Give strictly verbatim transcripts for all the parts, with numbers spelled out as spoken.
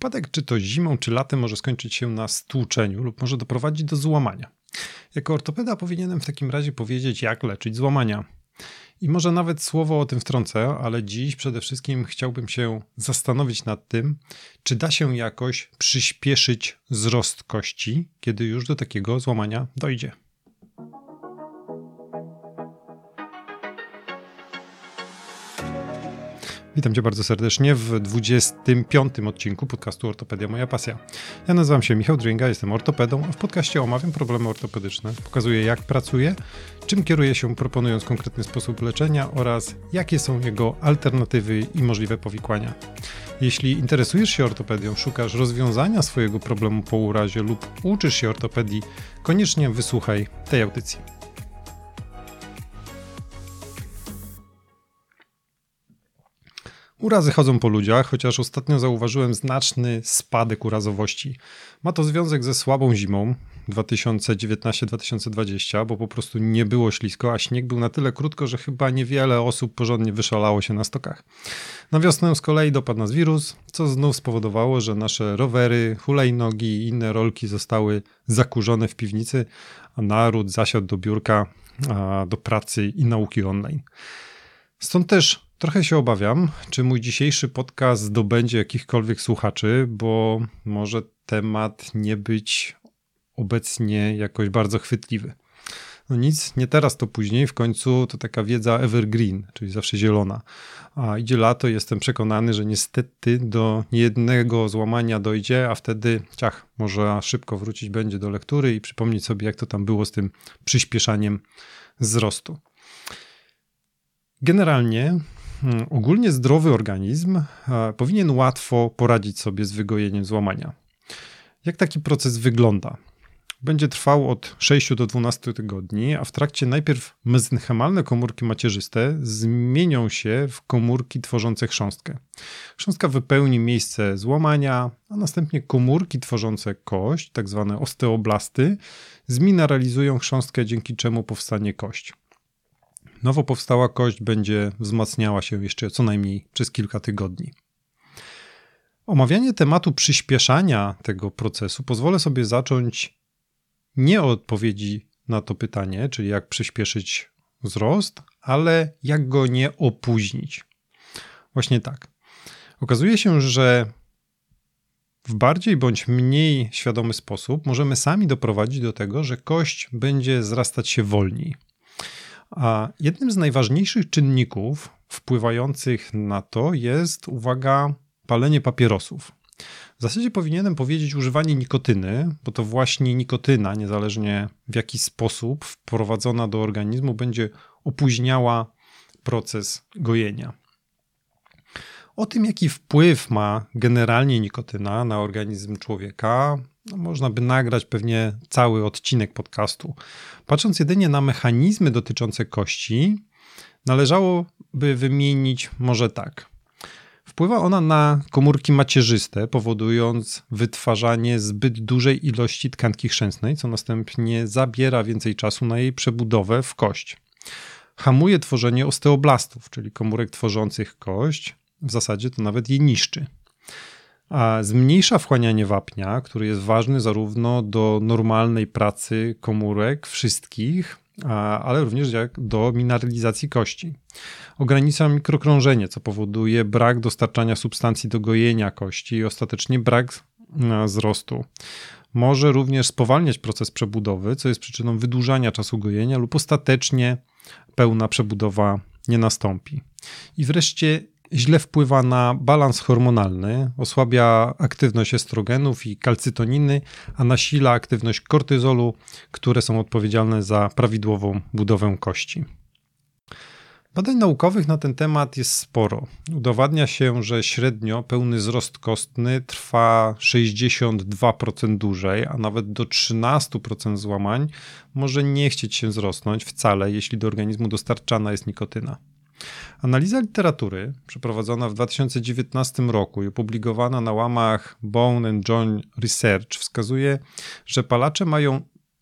upadek, czy to zimą, czy latem, może skończyć się na stłuczeniu lub może doprowadzić do złamania. Jako ortopeda powinienem w takim razie powiedzieć, jak leczyć złamania. I może nawet słowo o tym wtrącę, ale dziś przede wszystkim chciałbym się zastanowić nad tym, czy da się jakoś przyspieszyć wzrost kości, kiedy już do takiego złamania dojdzie. Witam Cię bardzo serdecznie w dwudziestym piątym odcinku podcastu Ortopedia Moja Pasja. Ja nazywam się Michał Drynga, jestem ortopedą, a w podcaście omawiam problemy ortopedyczne, pokazuję jak pracuję, czym kieruję się proponując konkretny sposób leczenia oraz jakie są jego alternatywy i możliwe powikłania. Jeśli interesujesz się ortopedią, szukasz rozwiązania swojego problemu po urazie lub uczysz się ortopedii, koniecznie wysłuchaj tej audycji. Urazy chodzą po ludziach, chociaż ostatnio zauważyłem znaczny spadek urazowości. Ma to związek ze słabą zimą dwa tysiące dziewiętnaście dwa tysiące dwadzieścia, bo po prostu nie było ślisko, a śnieg był na tyle krótko, że chyba niewiele osób porządnie wyszalało się na stokach. Na wiosnę z kolei dopadł nas wirus, co znów spowodowało, że nasze rowery, hulajnogi i inne rolki zostały zakurzone w piwnicy, a naród zasiadł do biurka, a do pracy i nauki online. Stąd też trochę się obawiam, czy mój dzisiejszy podcast zdobędzie jakichkolwiek słuchaczy, bo może temat nie być obecnie jakoś bardzo chwytliwy. No nic, nie teraz to później, w końcu to taka wiedza evergreen, czyli zawsze zielona. A idzie lato, jestem przekonany, że niestety do niejednego złamania dojdzie, a wtedy ciach, może szybko wrócić będzie do lektury i przypomnieć sobie jak to tam było z tym przyspieszaniem wzrostu. Generalnie ogólnie zdrowy organizm powinien łatwo poradzić sobie z wygojeniem złamania. Jak taki proces wygląda? Będzie trwał od sześciu do dwunastu tygodni, a w trakcie najpierw mezenchymalne komórki macierzyste zmienią się w komórki tworzące chrząstkę. Chrząstka wypełni miejsce złamania, a następnie komórki tworzące kość, tak zwane osteoblasty, zmineralizują chrząstkę, dzięki czemu powstanie kość. Nowo powstała kość będzie wzmacniała się jeszcze co najmniej przez kilka tygodni. Omawianie tematu przyspieszania tego procesu pozwolę sobie zacząć nie od odpowiedzi na to pytanie, czyli jak przyspieszyć wzrost, ale jak go nie opóźnić. Właśnie tak. Okazuje się, że w bardziej bądź mniej świadomy sposób możemy sami doprowadzić do tego, że kość będzie zrastać się wolniej. A jednym z najważniejszych czynników wpływających na to jest, uwaga, palenie papierosów. W zasadzie powinienem powiedzieć używanie nikotyny, bo to właśnie nikotyna, niezależnie w jaki sposób wprowadzona do organizmu, będzie opóźniała proces gojenia. O tym, jaki wpływ ma generalnie nikotyna na organizm człowieka, no, można by nagrać pewnie cały odcinek podcastu. Patrząc jedynie na mechanizmy dotyczące kości, należałoby wymienić może tak. Wpływa ona na komórki macierzyste, powodując wytwarzanie zbyt dużej ilości tkanki chrzęsnej, co następnie zabiera więcej czasu na jej przebudowę w kość. Hamuje tworzenie osteoblastów, czyli komórek tworzących kość, w zasadzie to nawet je niszczy. A zmniejsza wchłanianie wapnia, który jest ważny zarówno do normalnej pracy komórek wszystkich, ale również jak do mineralizacji kości. Ogranicza mikrokrążenie, co powoduje brak dostarczania substancji do gojenia kości i ostatecznie brak wzrostu. Może również spowalniać proces przebudowy, co jest przyczyną wydłużania czasu gojenia lub ostatecznie pełna przebudowa nie nastąpi. I wreszcie źle wpływa na balans hormonalny, osłabia aktywność estrogenów i kalcytoniny, a nasila aktywność kortyzolu, które są odpowiedzialne za prawidłową budowę kości. Badań naukowych na ten temat jest sporo. Udowadnia się, że średnio pełny wzrost kostny trwa sześćdziesiąt dwa procent dłużej, a nawet do trzynaście procent złamań może nie chcieć się wzrosnąć wcale, jeśli do organizmu dostarczana jest nikotyna. Analiza literatury przeprowadzona w dwa tysiące dziewiętnastym roku i opublikowana na łamach Bone and Joint Research wskazuje, że palacze mają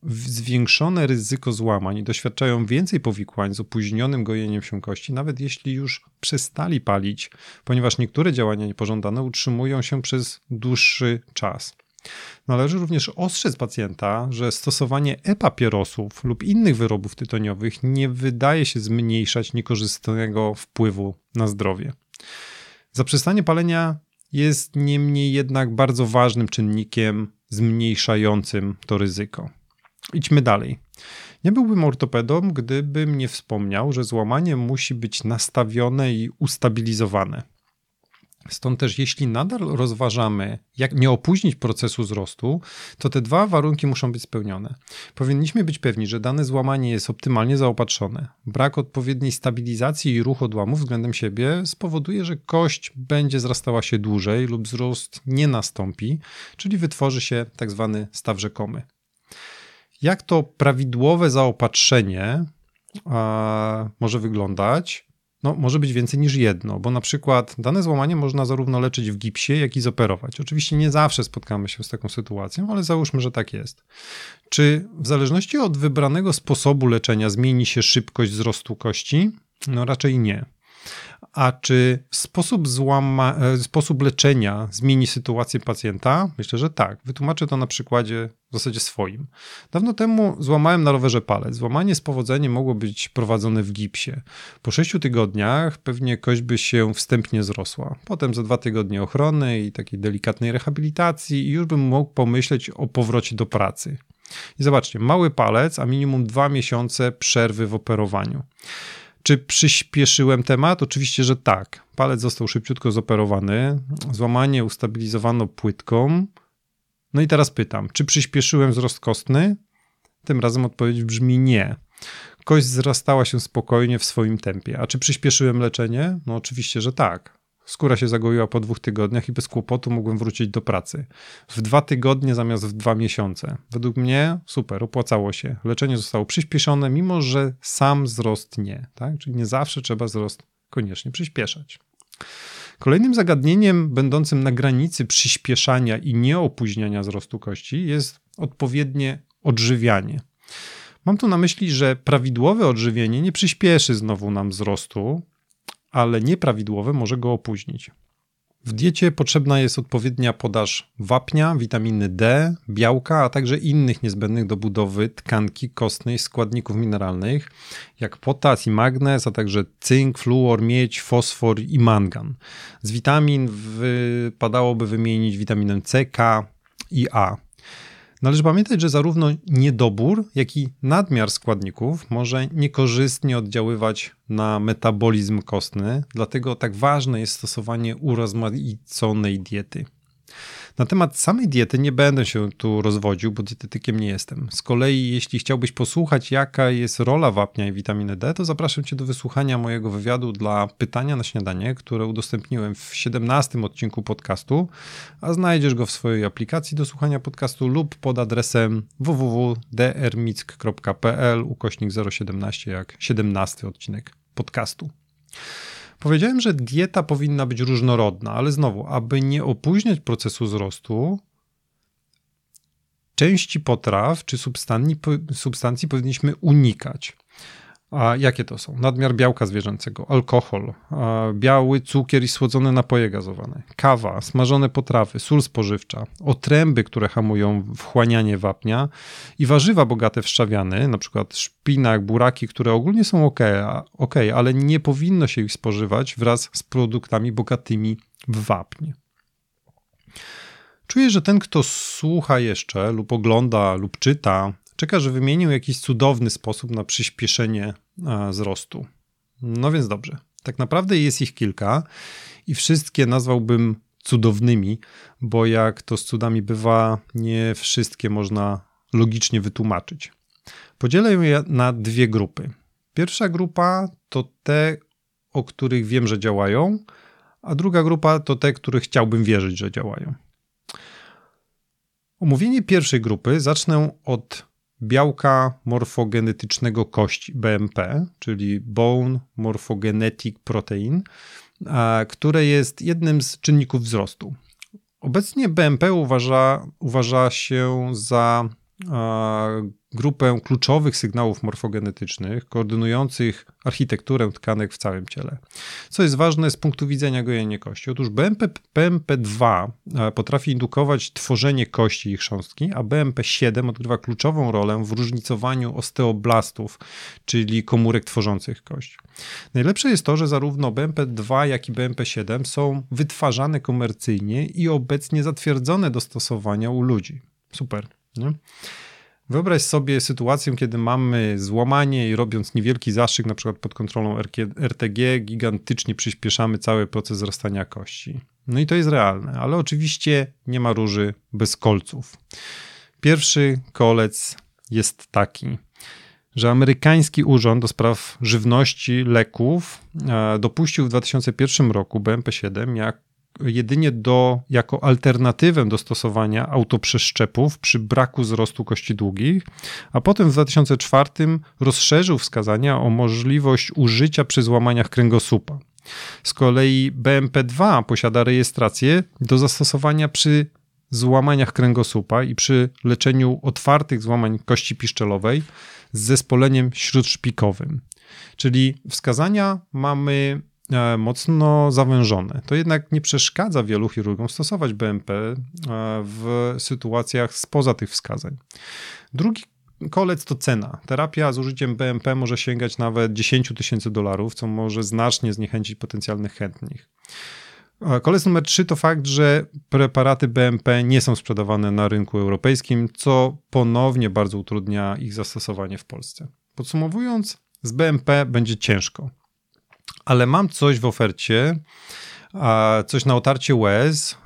zwiększone ryzyko złamań i doświadczają więcej powikłań z opóźnionym gojeniem się kości, nawet jeśli już przestali palić, ponieważ niektóre działania niepożądane utrzymują się przez dłuższy czas. Należy również ostrzec pacjenta, że stosowanie e-papierosów lub innych wyrobów tytoniowych nie wydaje się zmniejszać niekorzystnego wpływu na zdrowie. Zaprzestanie palenia jest niemniej jednak bardzo ważnym czynnikiem zmniejszającym to ryzyko. Idźmy dalej. Nie byłbym ortopedą, gdybym nie wspomniał, że złamanie musi być nastawione i ustabilizowane. Stąd też jeśli nadal rozważamy, jak nie opóźnić procesu wzrostu, to te dwa warunki muszą być spełnione. Powinniśmy być pewni, że dane złamanie jest optymalnie zaopatrzone. Brak odpowiedniej stabilizacji i ruch odłamu względem siebie spowoduje, że kość będzie zrastała się dłużej lub wzrost nie nastąpi, czyli wytworzy się tzw. staw rzekomy. Jak to prawidłowe zaopatrzenie a, może wyglądać? No, może być więcej niż jedno, bo na przykład dane złamanie można zarówno leczyć w gipsie, jak i zoperować. Oczywiście nie zawsze spotkamy się z taką sytuacją, ale załóżmy, że tak jest. Czy w zależności od wybranego sposobu leczenia zmieni się szybkość wzrostu kości? No raczej nie. A czy sposób, złama, sposób leczenia zmieni sytuację pacjenta? Myślę, że tak. Wytłumaczę to na przykładzie w zasadzie swoim. Dawno temu złamałem na rowerze palec. Złamanie z powodzeniem mogło być prowadzone w gipsie. Po sześciu tygodniach pewnie kość by się wstępnie zrosła. Potem za dwa tygodnie ochrony i takiej delikatnej rehabilitacji i już bym mógł pomyśleć o powrocie do pracy. I zobaczcie, mały palec, a minimum dwa miesiące przerwy w operowaniu. Czy przyspieszyłem temat? Oczywiście, że tak. Palec został szybciutko zoperowany, złamanie ustabilizowano płytką. No i teraz pytam, czy przyspieszyłem wzrost kostny? Tym razem odpowiedź brzmi nie. Kość wzrastała się spokojnie w swoim tempie. A czy przyspieszyłem leczenie? No oczywiście, że tak. Skóra się zagoiła po dwóch tygodniach i bez kłopotu mogłem wrócić do pracy. W dwa tygodnie zamiast w dwa miesiące. Według mnie super, opłacało się. Leczenie zostało przyspieszone, mimo że sam wzrost nie. Tak? Czyli nie zawsze trzeba wzrost koniecznie przyspieszać. Kolejnym zagadnieniem będącym na granicy przyspieszania i nieopóźniania wzrostu kości jest odpowiednie odżywianie. Mam tu na myśli, że prawidłowe odżywienie nie przyspieszy znowu nam wzrostu, ale nieprawidłowe może go opóźnić. W diecie potrzebna jest odpowiednia podaż wapnia, witaminy D, białka, a także innych niezbędnych do budowy tkanki kostnej składników mineralnych, jak potas i magnez, a także cynk, fluor, miedź, fosfor i mangan. Z witamin wypadałoby wymienić witaminę C, K i A. Należy pamiętać, że zarówno niedobór, jak i nadmiar składników może niekorzystnie oddziaływać na metabolizm kostny, dlatego tak ważne jest stosowanie urozmaiconej diety. Na temat samej diety nie będę się tu rozwodził, bo dietetykiem nie jestem. Z kolei jeśli chciałbyś posłuchać, jaka jest rola wapnia i witaminy D, to zapraszam Cię do wysłuchania mojego wywiadu dla Pytania na śniadanie, które udostępniłem w siedemnastym odcinku podcastu, a znajdziesz go w swojej aplikacji do słuchania podcastu lub pod adresem www kropka drmick kropka pl ukośnik zero siedemnaście jak siedemnasty odcinek podcastu. Powiedziałem, że dieta powinna być różnorodna, ale znowu, aby nie opóźniać procesu wzrostu, części potraw czy substancji powinniśmy unikać. A jakie to są? Nadmiar białka zwierzęcego, alkohol, biały cukier i słodzone napoje gazowane, kawa, smażone potrawy, sól spożywcza, otręby, które hamują wchłanianie wapnia i warzywa bogate w szczawiany, np. szpinak, buraki, które ogólnie są ok, okay, ale nie powinno się ich spożywać wraz z produktami bogatymi w wapń. Czuję, że ten, kto słucha jeszcze lub ogląda lub czyta, czeka, że wymienił jakiś cudowny sposób na przyspieszenie wzrostu. No więc dobrze. Tak naprawdę jest ich kilka i wszystkie nazwałbym cudownymi, bo jak to z cudami bywa, nie wszystkie można logicznie wytłumaczyć. Podzielę je na dwie grupy. Pierwsza grupa to te, o których wiem, że działają, a druga grupa to te, których chciałbym wierzyć, że działają. Omówienie pierwszej grupy zacznę od białka morfogenetycznego kości, B M P, czyli Bone Morphogenetic Protein, które jest jednym z czynników wzrostu. Obecnie B M P uważa, uważa się za grupę kluczowych sygnałów morfogenetycznych koordynujących architekturę tkanek w całym ciele. Co jest ważne z punktu widzenia gojenia kości. Otóż B M P, B M P dwa potrafi indukować tworzenie kości i chrząstki, a B M P siedem odgrywa kluczową rolę w różnicowaniu osteoblastów, czyli komórek tworzących kość. Najlepsze jest to, że zarówno B M P dwa, jak i B M P siedem są wytwarzane komercyjnie i obecnie zatwierdzone do stosowania u ludzi. Super, nie? Wyobraź sobie sytuację, kiedy mamy złamanie i robiąc niewielki zastrzyk, na przykład pod kontrolą R T G, gigantycznie przyspieszamy cały proces wzrastania kości. No i to jest realne, ale oczywiście nie ma róży bez kolców. Pierwszy kolec jest taki, że amerykański Urząd do Spraw Żywności Leków dopuścił w dwa tysiące pierwszym roku B M P siedem jak jedynie do, jako alternatywę do stosowania autoprzeszczepów przy braku wzrostu kości długich, a potem w dwa tysiące czwartym rozszerzył wskazania o możliwość użycia przy złamaniach kręgosłupa. Z kolei B M P dwa posiada rejestrację do zastosowania przy złamaniach kręgosłupa i przy leczeniu otwartych złamań kości piszczelowej z zespoleniem śródszpikowym. Czyli wskazania mamy mocno zawężone. To jednak nie przeszkadza wielu chirurgom stosować B M P w sytuacjach spoza tych wskazań. Drugi kolec to cena. Terapia z użyciem B M P może sięgać nawet dziesięć tysięcy dolarów, co może znacznie zniechęcić potencjalnych chętnych. Kolec numer trzy to fakt, że preparaty B M P nie są sprzedawane na rynku europejskim, co ponownie bardzo utrudnia ich zastosowanie w Polsce. Podsumowując, z B M P będzie ciężko. Ale mam coś w ofercie, coś na otarcie łez.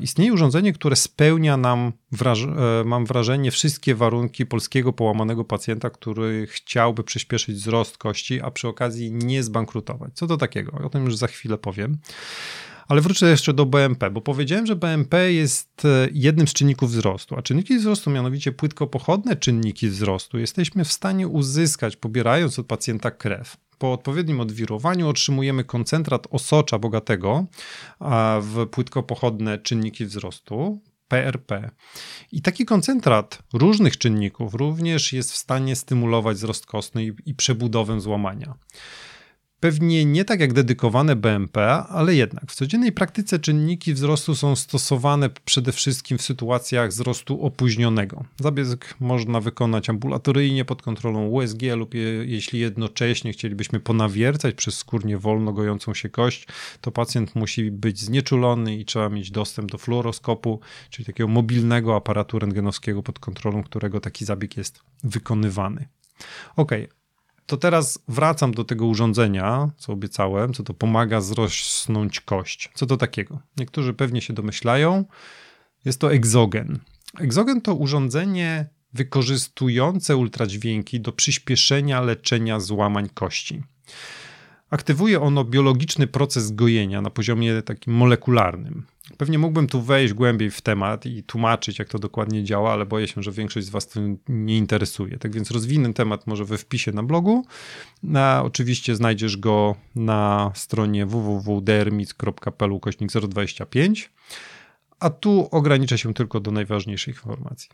Istnieje urządzenie, które spełnia nam, wraż- mam wrażenie, wszystkie warunki polskiego połamanego pacjenta, który chciałby przyspieszyć wzrost kości, a przy okazji nie zbankrutować. Co do takiego? O tym już za chwilę powiem. Ale wrócę jeszcze do B M P, bo powiedziałem, że B M P jest jednym z czynników wzrostu, a czynniki wzrostu, mianowicie płytkopochodne czynniki wzrostu, jesteśmy w stanie uzyskać, pobierając od pacjenta krew. Po odpowiednim odwirowaniu otrzymujemy koncentrat osocza bogatego w płytkopochodne czynniki wzrostu, P R P. I taki koncentrat różnych czynników również jest w stanie stymulować wzrost kostny i, i przebudowę złamania. Pewnie nie tak jak dedykowane B M P, ale jednak w codziennej praktyce czynniki wzrostu są stosowane przede wszystkim w sytuacjach wzrostu opóźnionego. Zabieg można wykonać ambulatoryjnie pod kontrolą U S G lub je, jeśli jednocześnie chcielibyśmy ponawiercać przez skórnie wolno gojącą się kość, to pacjent musi być znieczulony i trzeba mieć dostęp do fluoroskopu, czyli takiego mobilnego aparatu rentgenowskiego, pod kontrolą którego taki zabieg jest wykonywany. Okej. Okay. To teraz wracam do tego urządzenia, co obiecałem, co to pomaga wzrosnąć kość. Co to takiego? Niektórzy pewnie się domyślają. Jest to Exogen. Exogen to urządzenie wykorzystujące ultradźwięki do przyspieszenia leczenia złamań kości. Aktywuje ono biologiczny proces gojenia na poziomie takim molekularnym. Pewnie mógłbym tu wejść głębiej w temat i tłumaczyć, jak to dokładnie działa, ale boję się, że większość z was tym nie interesuje. Tak więc rozwinę temat może we wpisie na blogu. A oczywiście znajdziesz go na stronie w w w kropka dermis kropka p l ukośnik zero dwadzieścia pięć. A tu ograniczę się tylko do najważniejszych informacji.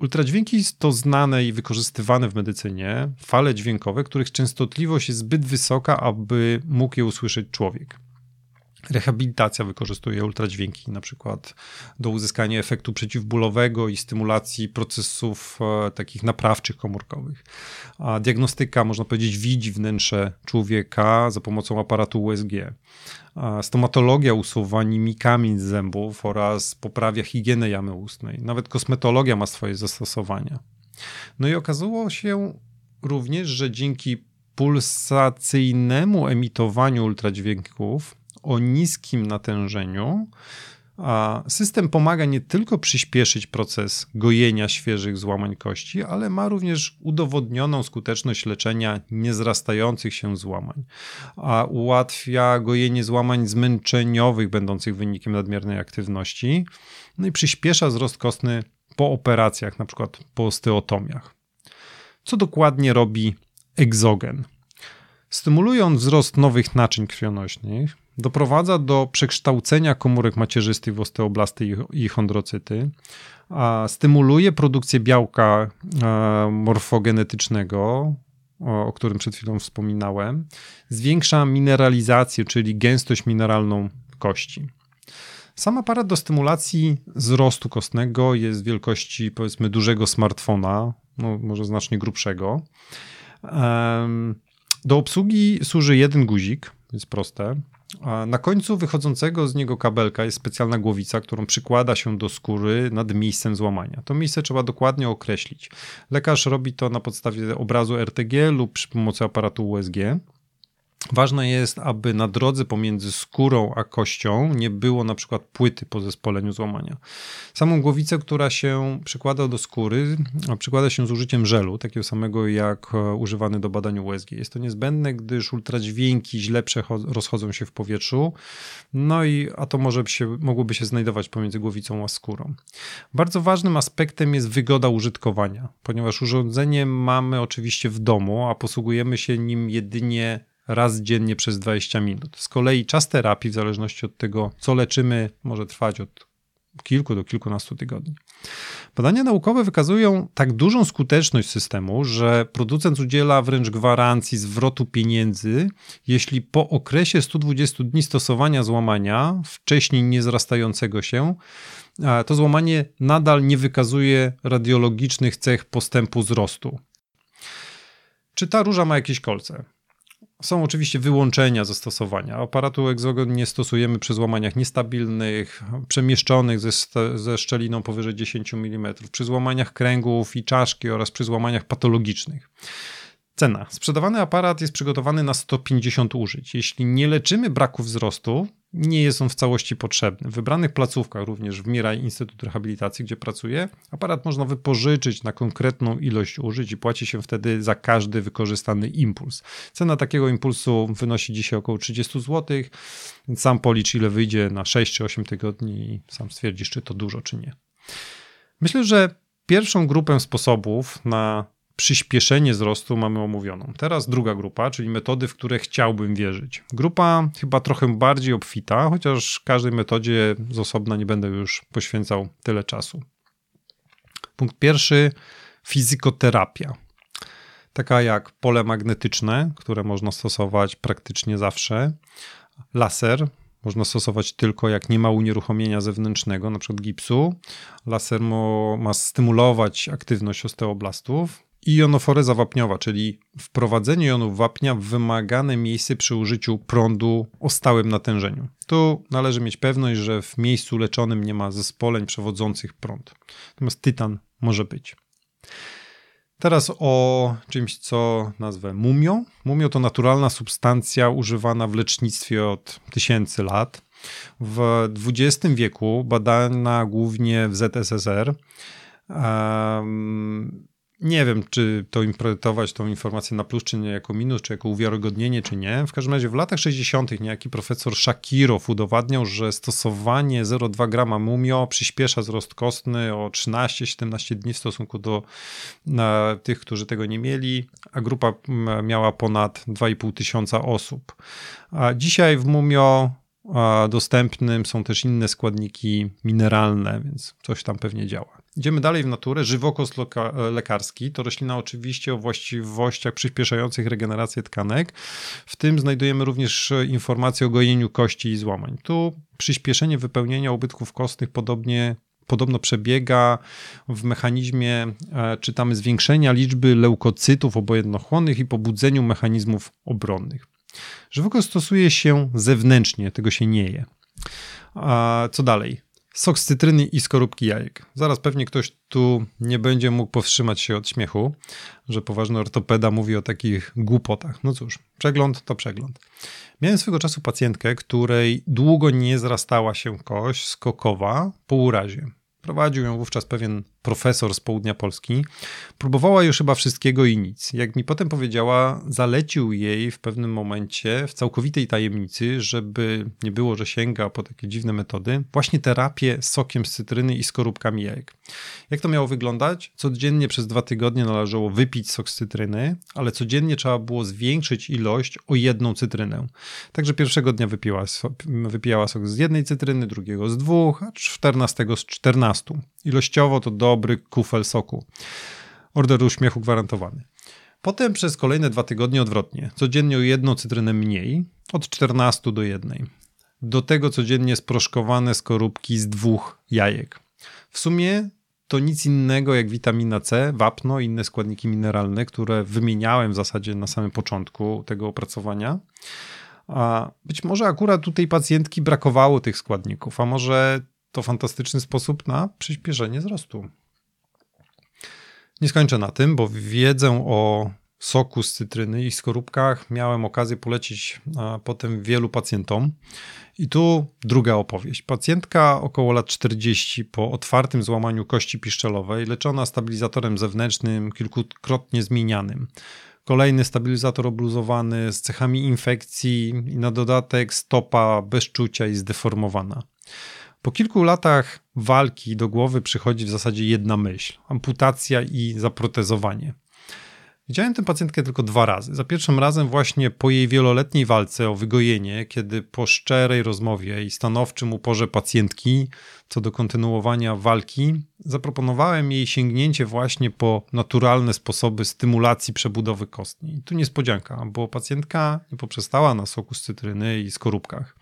Ultradźwięki to znane i wykorzystywane w medycynie fale dźwiękowe, których częstotliwość jest zbyt wysoka, aby mógł je usłyszeć człowiek. Rehabilitacja wykorzystuje ultradźwięki na przykład do uzyskania efektu przeciwbólowego i stymulacji procesów e, takich naprawczych komórkowych. A diagnostyka, można powiedzieć, widzi wnętrze człowieka za pomocą aparatu U S G. A stomatologia usuwa mimikami z zębów oraz poprawia higienę jamy ustnej. Nawet kosmetologia ma swoje zastosowania. No i okazało się również, że dzięki pulsacyjnemu emitowaniu ultradźwięków o niskim natężeniu, a system pomaga nie tylko przyspieszyć proces gojenia świeżych złamań kości, ale ma również udowodnioną skuteczność leczenia niezrastających się złamań, a ułatwia gojenie złamań zmęczeniowych będących wynikiem nadmiernej aktywności, no i przyspiesza wzrost kostny po operacjach, na przykład po osteotomiach. Co dokładnie robi Exogen? Stymulując wzrost nowych naczyń krwionośnych, doprowadza do przekształcenia komórek macierzystych w osteoblasty i chondrocyty, stymuluje produkcję białka morfogenetycznego, o którym przed chwilą wspominałem, zwiększa mineralizację, czyli gęstość mineralną kości. Sam aparat do stymulacji wzrostu kostnego jest wielkości, powiedzmy, dużego smartfona, no może znacznie grubszego. Do obsługi służy jeden guzik, jest proste. Na końcu wychodzącego z niego kabelka jest specjalna głowica, którą przykłada się do skóry nad miejscem złamania. To miejsce trzeba dokładnie określić. Lekarz robi to na podstawie obrazu R T G lub przy pomocy aparatu U S G. Ważne jest, aby na drodze pomiędzy skórą a kością nie było na przykład płyty po zespoleniu złamania. Samą głowicę, która się przykłada do skóry, przykłada się z użyciem żelu, takiego samego jak używany do badania U S G. Jest to niezbędne, gdyż ultradźwięki źle rozchodzą się w powietrzu, no i a to może się, mogłoby się znajdować pomiędzy głowicą a skórą. Bardzo ważnym aspektem jest wygoda użytkowania, ponieważ urządzenie mamy oczywiście w domu, a posługujemy się nim jedynie raz dziennie przez dwadzieścia minut. Z kolei czas terapii, w zależności od tego, co leczymy, może trwać od kilku do kilkunastu tygodni. Badania naukowe wykazują tak dużą skuteczność systemu, że producent udziela wręcz gwarancji zwrotu pieniędzy, jeśli po okresie stu dwudziestu dni stosowania złamania, wcześniej niezrastającego się, to złamanie nadal nie wykazuje radiologicznych cech postępu wzrostu. Czy ta róża ma jakieś kolce? Są oczywiście wyłączenia ze stosowania. Aparatu Exogen nie stosujemy przy złamaniach niestabilnych, przemieszczonych ze, ze szczeliną powyżej dziesięć milimetrów, przy złamaniach kręgów i czaszki oraz przy złamaniach patologicznych. Cena. Sprzedawany aparat jest przygotowany na sto pięćdziesiąt użyć. Jeśli nie leczymy braku wzrostu, nie jest on w całości potrzebny. W wybranych placówkach, również w Mirai Instytut Rehabilitacji, gdzie pracuję, aparat można wypożyczyć na konkretną ilość użyć i płaci się wtedy za każdy wykorzystany impuls. Cena takiego impulsu wynosi dzisiaj około trzydzieści złotych, więc sam policz, ile wyjdzie na sześć czy osiem tygodni i sam stwierdzisz, czy to dużo, czy nie. Myślę, że pierwszą grupę sposobów na przyspieszenie wzrostu mamy omówioną. Teraz druga grupa, czyli metody, w które chciałbym wierzyć. Grupa chyba trochę bardziej obfita, chociaż każdej metodzie z osobna nie będę już poświęcał tyle czasu. Punkt pierwszy, fizykoterapia. Taka jak pole magnetyczne, które można stosować praktycznie zawsze, laser, można stosować tylko jak nie ma unieruchomienia zewnętrznego, na przykład gipsu. Laser ma stymulować aktywność osteoblastów. Ionoforeza wapniowa, czyli wprowadzenie jonów wapnia w wymagane miejsce przy użyciu prądu o stałym natężeniu. Tu należy mieć pewność, że w miejscu leczonym nie ma zespoleń przewodzących prąd. Natomiast tytan może być. Teraz o czymś, co nazwę mumią. Mumio to naturalna substancja używana w lecznictwie od tysięcy lat. W dwudziestym wieku badana głównie w Z S S R. Um, Nie wiem, czy to interpretować tą informację na plus, czy nie, jako minus, czy jako uwiarygodnienie, czy nie. W każdym razie w latach sześćdziesiątych niejaki profesor Szakirow udowadniał, że stosowanie zero przecinek dwa grama mumio przyspiesza wzrost kostny o trzynaście do siedemnastu dni w stosunku do na, tych, którzy tego nie mieli, a grupa miała ponad dwa i pół tysiąca osób. A dzisiaj w mumio a, dostępnym są też inne składniki mineralne, więc coś tam pewnie działa. Idziemy dalej w naturę. Żywokost loka- lekarski to roślina oczywiście o właściwościach przyspieszających regenerację tkanek. W tym znajdujemy również informacje o gojeniu kości i złamań. Tu przyspieszenie wypełnienia ubytków kostnych podobnie, podobno przebiega w mechanizmie, e, czytamy, zwiększenia liczby leukocytów obojętnochłonnych i pobudzeniu mechanizmów obronnych. Żywokost stosuje się zewnętrznie, tego się nie je. E, co dalej? Sok z cytryny i skorupki jajek. Zaraz pewnie ktoś tu nie będzie mógł powstrzymać się od śmiechu, że poważny ortopeda mówi o takich głupotach. No cóż, przegląd to przegląd. Miałem swego czasu pacjentkę, której długo nie zrastała się kość skokowa po urazie. Prowadził ją wówczas pewien profesor z południa Polski, próbowała już chyba wszystkiego i nic. Jak mi potem powiedziała, zalecił jej w pewnym momencie w całkowitej tajemnicy, żeby nie było, że sięga po takie dziwne metody, właśnie terapię z sokiem z cytryny i skorupkami jajek. Jak to miało wyglądać? Codziennie przez dwa tygodnie należało wypić sok z cytryny, ale codziennie trzeba było zwiększyć ilość o jedną cytrynę. Także pierwszego dnia wypiła, so, wypijała sok z jednej cytryny, drugiego z dwóch, a czternastego z czternastu. Ilościowo to dobry kufel soku. Order uśmiechu gwarantowany. Potem przez kolejne dwa tygodnie odwrotnie. Codziennie o jedną cytrynę mniej, od czternastu do jednej. Do tego codziennie sproszkowane skorupki z dwóch jajek. W sumie to nic innego jak witamina C, wapno i inne składniki mineralne, które wymieniałem w zasadzie na samym początku tego opracowania. A być może akurat tutaj pacjentki brakowało tych składników, a może to fantastyczny sposób na przyspieszenie wzrostu. Nie skończę na tym, bo wiedzę o soku z cytryny i skorupkach miałem okazję polecić potem wielu pacjentom. I tu druga opowieść. Pacjentka około lat czterdziestu po otwartym złamaniu kości piszczelowej, leczona stabilizatorem zewnętrznym kilkukrotnie zmienianym. Kolejny stabilizator obluzowany z cechami infekcji i na dodatek stopa bez czucia i zdeformowana. Po kilku latach walki do głowy przychodzi w zasadzie jedna myśl: amputacja i zaprotezowanie. Widziałem tę pacjentkę tylko dwa razy. Za pierwszym razem właśnie po jej wieloletniej walce o wygojenie, kiedy po szczerej rozmowie i stanowczym uporze pacjentki co do kontynuowania walki, zaproponowałem jej sięgnięcie właśnie po naturalne sposoby stymulacji przebudowy kostnej. I tu niespodzianka, bo pacjentka nie poprzestała na soku z cytryny i skorupkach.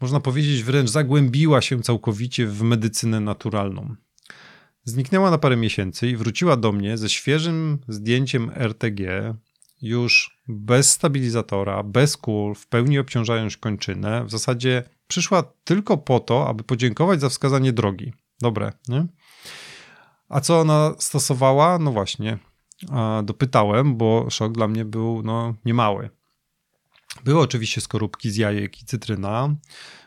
Można powiedzieć wręcz zagłębiła się całkowicie w medycynę naturalną. Zniknęła na parę miesięcy i wróciła do mnie ze świeżym zdjęciem R T G, już bez stabilizatora, bez kul, w pełni obciążając kończynę. W zasadzie przyszła tylko po to, aby podziękować za wskazanie drogi. Dobre, nie? A co ona stosowała? No właśnie, dopytałem, bo szok dla mnie był no, niemały. Były oczywiście skorupki z jajek i cytryna,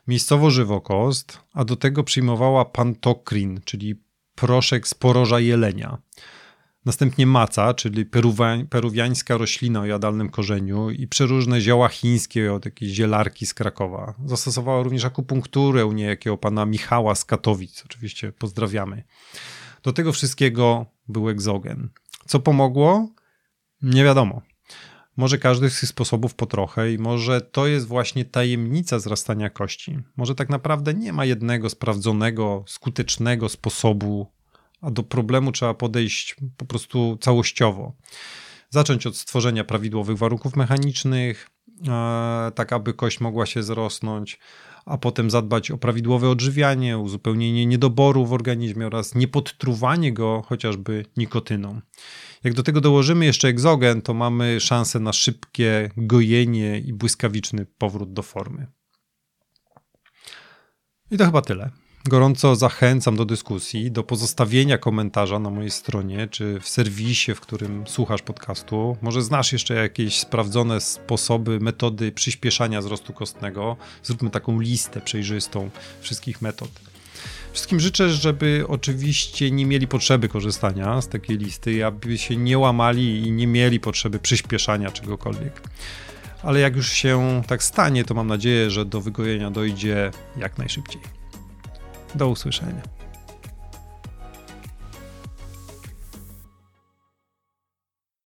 miejscowo żywokost, a do tego przyjmowała pantokrin, czyli proszek z poroża jelenia. Następnie maca, czyli peruwa- peruwiańska roślina o jadalnym korzeniu i przeróżne zioła chińskie od jakiejś zielarki z Krakowa. Zastosowała również akupunkturę u niejakiego pana Michała z Katowic. Oczywiście pozdrawiamy. Do tego wszystkiego był egzogen. Co pomogło? Nie wiadomo. Może każdy z tych sposobów po trochę i może to jest właśnie tajemnica wzrastania kości. Może tak naprawdę nie ma jednego sprawdzonego, skutecznego sposobu, a do problemu trzeba podejść po prostu całościowo. Zacząć od stworzenia prawidłowych warunków mechanicznych, tak aby kość mogła się zrosnąć, a potem zadbać o prawidłowe odżywianie, uzupełnienie niedoboru w organizmie oraz niepodtruwanie go chociażby nikotyną. Jak do tego dołożymy jeszcze egzogen, to mamy szansę na szybkie gojenie i błyskawiczny powrót do formy. I to chyba tyle. Gorąco zachęcam do dyskusji, do pozostawienia komentarza na mojej stronie, czy w serwisie, w którym słuchasz podcastu. Może znasz jeszcze jakieś sprawdzone sposoby, metody przyspieszania wzrostu kostnego. Zróbmy taką listę przejrzystą wszystkich metod. Wszystkim życzę, żeby oczywiście nie mieli potrzeby korzystania z takiej listy, aby się nie łamali i nie mieli potrzeby przyspieszania czegokolwiek. Ale jak już się tak stanie, to mam nadzieję, że do wygojenia dojdzie jak najszybciej. Do usłyszenia.